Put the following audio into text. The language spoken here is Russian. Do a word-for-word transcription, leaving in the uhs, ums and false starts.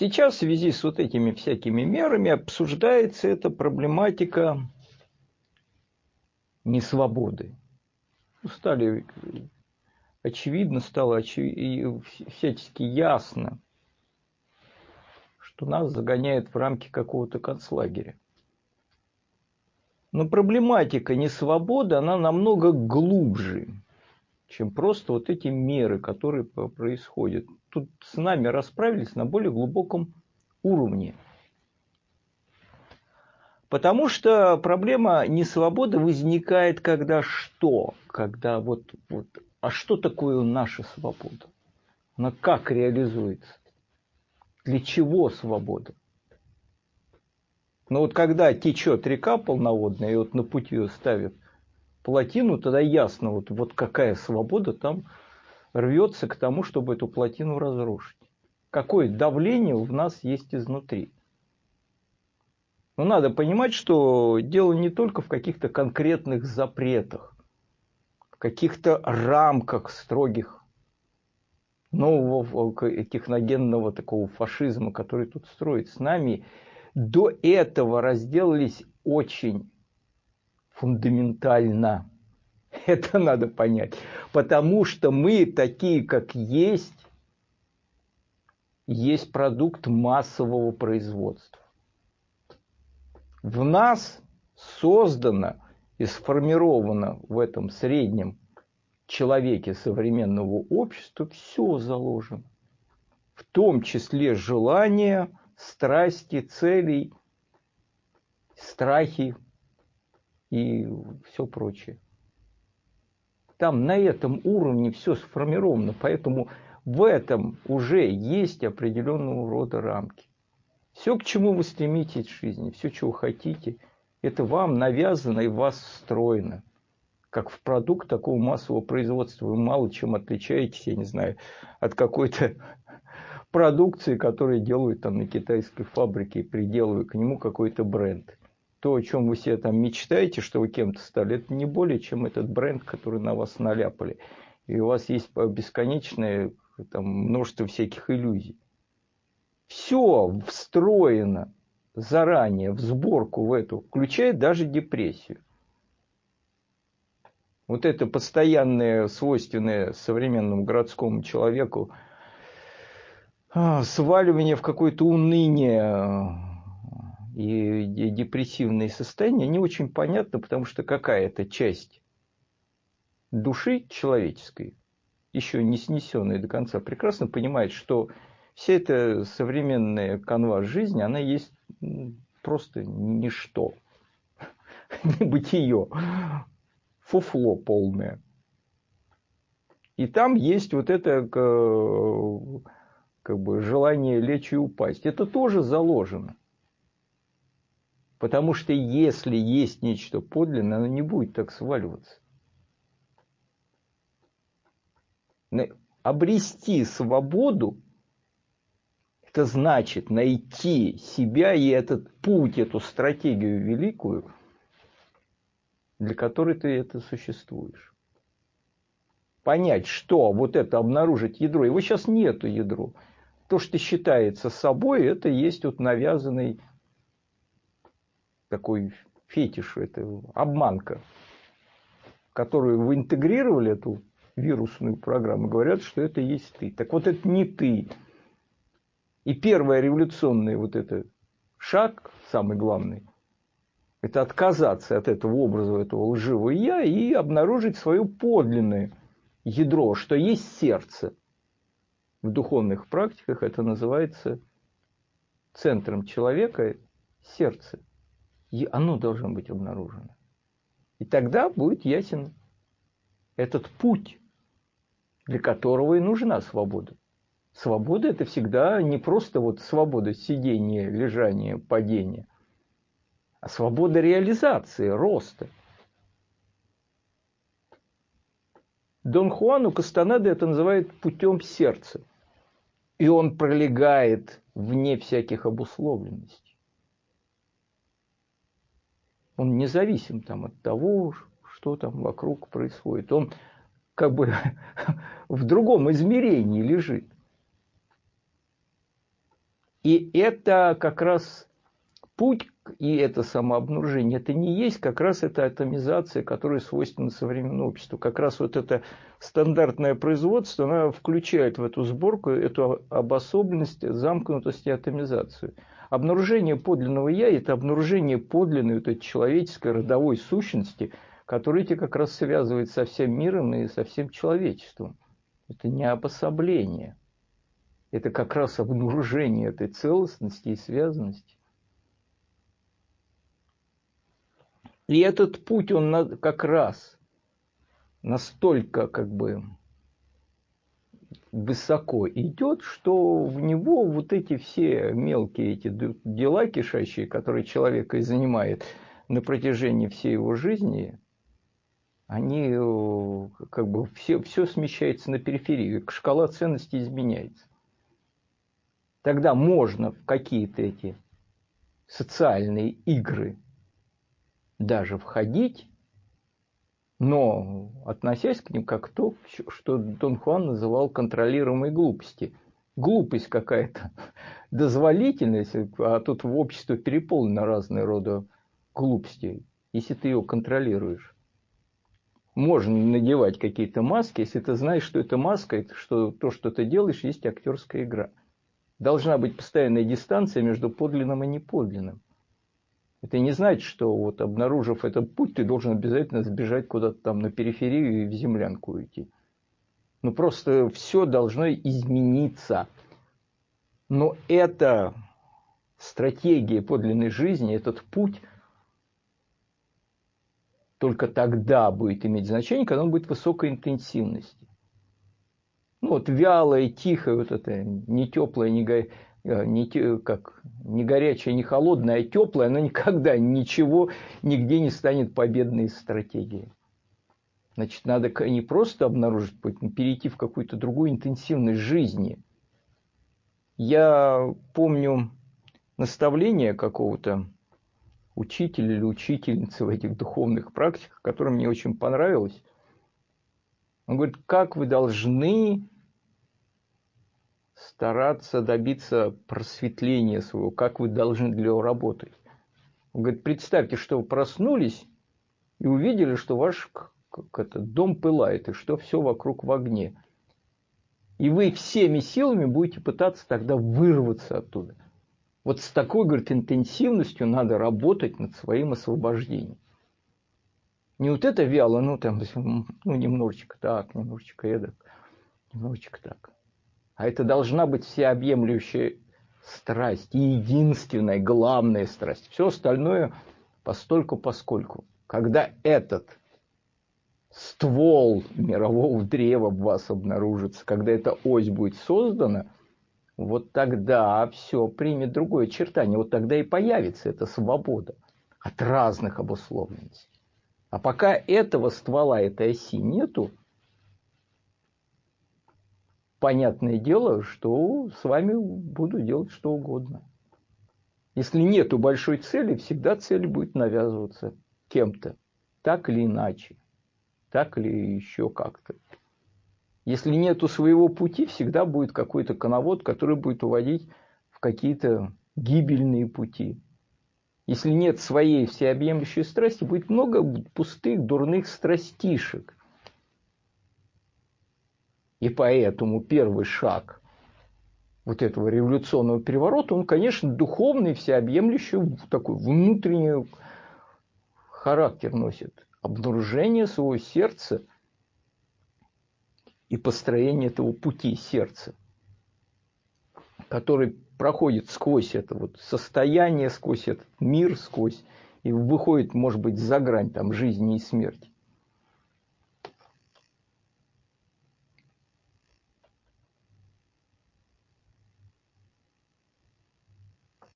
Сейчас в связи с вот этими всякими мерами обсуждается эта проблематика несвободы. Стали очевидно, стало очевидно, всячески ясно, что нас загоняет в рамки какого-то концлагеря. Но проблематика несвободы, она намного глубже, чем просто вот эти меры, которые происходят. Тут с нами расправились на более глубоком уровне. Потому что проблема несвободы возникает, когда что? Когда вот, вот, а что такое наша свобода? Она как реализуется? Для чего свобода? Но вот когда течет река полноводная, и вот на путь ее ставят плотину, тогда ясно, вот, вот какая свобода там рвется к тому, чтобы эту плотину разрушить. Какое давление у нас есть изнутри. Но надо понимать, что дело не только в каких-то конкретных запретах, в каких-то рамках строгих нового техногенного такого фашизма, который тут строит с нами. До этого разделались очень фундаментально. Это надо понять. Потому что мы такие, как есть, есть продукт массового производства. В нас создано и сформировано в этом среднем человеке современного общества все заложено. В том числе желания, страсти, цели, страхи и все прочее. Там на этом уровне все сформировано, поэтому в этом уже есть определенного рода рамки. Все, к чему вы стремитесь в жизни, все, чего хотите, это вам навязано и в вас встроено. Как в продукт такого массового производства. Вы мало чем отличаетесь, я не знаю, от какой-то продукции, которую делают там на китайской фабрике, и приделывая к нему какой-то бренд. То, о чем вы себе там мечтаете, что вы кем-то стали, это не более, чем этот бренд, который на вас наляпали. И у вас есть бесконечное там, множество всяких иллюзий. Все встроено заранее в сборку в эту, включая даже депрессию. Вот это постоянное, свойственное современному городскому человеку сваливание в какое-то уныние и депрессивные состояния не очень понятно, потому что какая-то часть души человеческой, еще не снесенная до конца, прекрасно понимает, что вся эта современная канва жизни, она есть просто ничто, небытие, фуфло полное. И там есть вот это... как бы желание лечь и упасть. Это тоже заложено. Потому что если есть нечто подлинное, оно не будет так сваливаться. Обрести свободу, это значит найти себя и этот путь, эту стратегию великую, для которой ты это существуешь. Понять, что вот это обнаружить ядро. Его сейчас нету ядро. То, что считается собой, это есть вот навязанный такой фетиш, это обманка, которую вы интегрировали, эту вирусную программу, говорят, что это есть ты. Так вот, это не ты. И первый революционный вот этот шаг, самый главный, это отказаться от этого образа, этого лживого я и обнаружить свое подлинное ядро, что есть сердце. В духовных практиках это называется центром человека сердце. И оно должно быть обнаружено. И тогда будет ясен этот путь, для которого и нужна свобода. Свобода – это всегда не просто вот свобода сидения, лежания, падения, а свобода реализации, роста. Дон Хуану Кастанада это называют путем сердца. И он пролегает вне всяких обусловленностей. Он независим там, от того, что там вокруг происходит. Он как бы в другом измерении лежит. И это как раз путь, и это самообнаружение, это не есть как раз эта атомизация, которая свойственна современному обществу. Как раз вот это стандартное производство, она включает в эту сборку эту обособленность, замкнутость и атомизацию. Обнаружение подлинного «я» – это обнаружение подлинной вот этой человеческой родовой сущности, которая тебя как раз связывает со всем миром и со всем человечеством. Это не обособление. Это как раз обнаружение этой целостности и связанности. И этот путь, он как раз настолько как бы высоко идет, что в него вот эти все мелкие эти дела кишащие, которые человека и занимает на протяжении всей его жизни, они как бы все, все смещается на периферию, шкала ценностей изменяется. Тогда можно в какие-то эти социальные игры даже входить, но относясь к ним как то, что Дон Хуан называл контролируемой глупости. Глупость какая-то, дозволительность, а тут в обществе переполнено разные рода глупостей, если ты ее контролируешь. Можно надевать какие-то маски, если ты знаешь, что это маска, что то, что ты делаешь, есть актерская игра. Должна быть постоянная дистанция между подлинным и неподлинным. Это не значит, что вот обнаружив этот путь, ты должен обязательно сбежать куда-то там на периферию и в землянку уйти. Ну, просто все должно измениться. Но эта стратегия подлинной жизни, этот путь только тогда будет иметь значение, когда он будет высокой интенсивности. Ну, вот вялое, тихое, вот это не теплое, не, го... не... Как... не горячее, не холодное, а теплое, оно никогда ничего нигде не станет победной стратегией. Значит, надо не просто обнаружить путь, но перейти в какую-то другую интенсивность жизни. Я помню наставление какого-то учителя или учительницы в этих духовных практиках, которое мне очень понравилось. Он говорит, как вы должны стараться добиться просветления своего, как вы должны для него работать. Он говорит, представьте, что вы проснулись и увидели, что ваш как это, дом пылает, и что все вокруг в огне. И вы всеми силами будете пытаться тогда вырваться оттуда. Вот с такой, говорит, интенсивностью надо работать над своим освобождением. Не вот это вяло, ну, там, ну, немножечко так, немножечко эдак, немножечко так. А это должна быть всеобъемлющая страсть, и единственная, главная страсть. Все остальное постольку-поскольку. Когда этот ствол мирового древа в вас обнаружится, когда эта ось будет создана, вот тогда все примет другое очертание. Вот тогда и появится эта свобода от разных обусловленностей. А пока этого ствола, этой оси нету, понятное дело, что с вами буду делать что угодно. Если нету большой цели, всегда цель будет навязываться кем-то. Так или иначе. Так или еще как-то. Если нету своего пути, всегда будет какой-то коновод, который будет уводить в какие-то гибельные пути. Если нет своей всеобъемлющей страсти, будет много пустых, дурных страстишек. И поэтому первый шаг вот этого революционного переворота, он, конечно, духовный, всеобъемлющий, такой внутренний характер носит. Обнаружение своего сердца и построение этого пути сердца, который проходит сквозь это вот состояние, сквозь этот мир, сквозь и выходит, может быть, за грань там, жизни и смерти.